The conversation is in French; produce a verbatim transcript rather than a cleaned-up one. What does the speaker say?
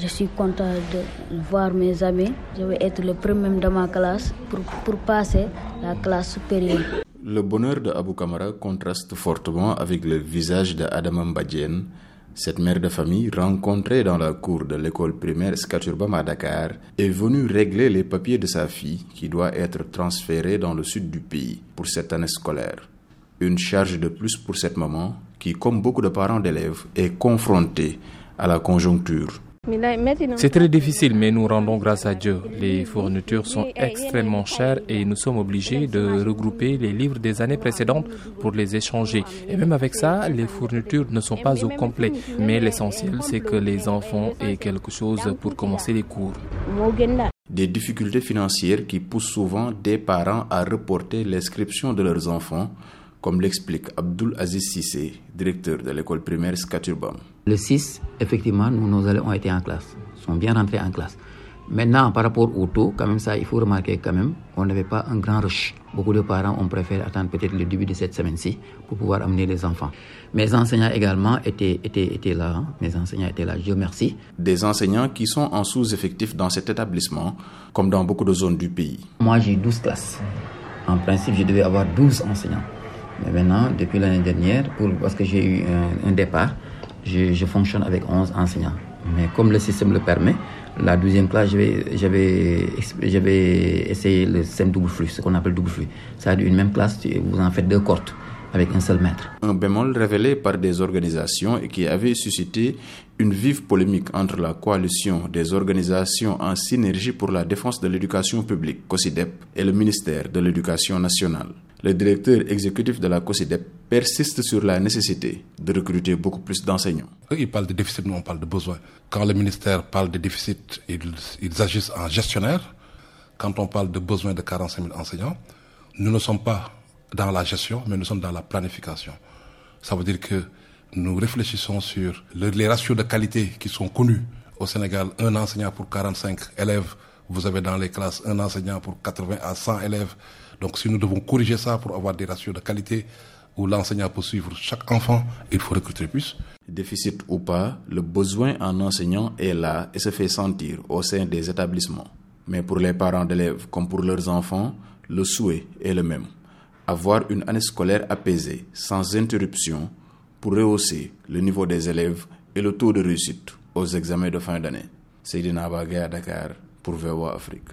Je suis content de voir mes amis. Je vais être le premier de ma classe pour, pour passer la classe supérieure. Le bonheur de Abou Kamara contraste fortement avec le visage de Adama Mbadjen, cette mère de famille rencontrée dans la cour de l'école primaire Skaturbama à Dakar est venue régler les papiers de sa fille qui doit être transférée dans le sud du pays pour cette année scolaire. Une charge de plus pour cette maman qui, comme beaucoup de parents d'élèves, est confrontée à la conjoncture. C'est très difficile, mais nous rendons grâce à Dieu. Les fournitures sont extrêmement chères et nous sommes obligés de regrouper les livres des années précédentes pour les échanger. Et même avec ça, les fournitures ne sont pas au complet. Mais l'essentiel, c'est que les enfants aient quelque chose pour commencer les cours. Des difficultés financières qui poussent souvent des parents à reporter l'inscription de leurs enfants, comme l'explique Abdoul Aziz Sissé, directeur de l'école primaire Skaturban. Le six, effectivement, nous, nos élèves ont été en classe, sont bien rentrés en classe. Maintenant, par rapport au taux, quand même ça, il faut remarquer quand même qu'on n'avait pas un grand rush. Beaucoup de parents ont préféré attendre peut-être le début de cette semaine-ci pour pouvoir amener les enfants. Mes enseignants également étaient, étaient, étaient là, hein. Mes enseignants étaient là, Dieu merci. Des enseignants qui sont en sous-effectif dans cet établissement, comme dans beaucoup de zones du pays. Moi, j'ai douze classes. En principe, je devais avoir douze enseignants. Mais maintenant, depuis l'année dernière, pour, parce que j'ai eu un, un départ, je, je fonctionne avec onze enseignants. Mais comme le système le permet, la douzième classe, j'avais, j'avais, j'avais essayé le système double flux, ce qu'on appelle double flux. C'est-à-dire une même classe, vous en faites deux cohortes avec un seul maître. Un bémol révélé par des organisations et qui avait suscité une vive polémique entre la coalition des organisations en synergie pour la défense de l'éducation publique, COSYDEP, et le ministère de l'Éducation nationale. Le directeur exécutif de la COSYDEP persiste sur la nécessité de recruter beaucoup plus d'enseignants. Ils parlent de déficit, nous on parle de besoin. Quand le ministère parle de déficit, ils, ils agissent en gestionnaire. Quand on parle de besoin de quarante-cinq mille enseignants, nous ne sommes pas dans la gestion, mais nous sommes dans la planification. Ça veut dire que nous réfléchissons sur le, les ratios de qualité qui sont connus au Sénégal. Un enseignant pour quarante-cinq élèves, vous avez dans les classes un enseignant pour quatre-vingts à cent élèves. Donc si nous devons corriger ça pour avoir des ratios de qualité où l'enseignant peut suivre chaque enfant, il faut recruter plus. Déficit ou pas, le besoin en enseignants est là et se fait sentir au sein des établissements. Mais pour les parents d'élèves comme pour leurs enfants, le souhait est le même. Avoir une année scolaire apaisée, sans interruption, pour rehausser le niveau des élèves et le taux de réussite aux examens de fin d'année. Seydina Bagayé à Dakar pour V O A Afrique.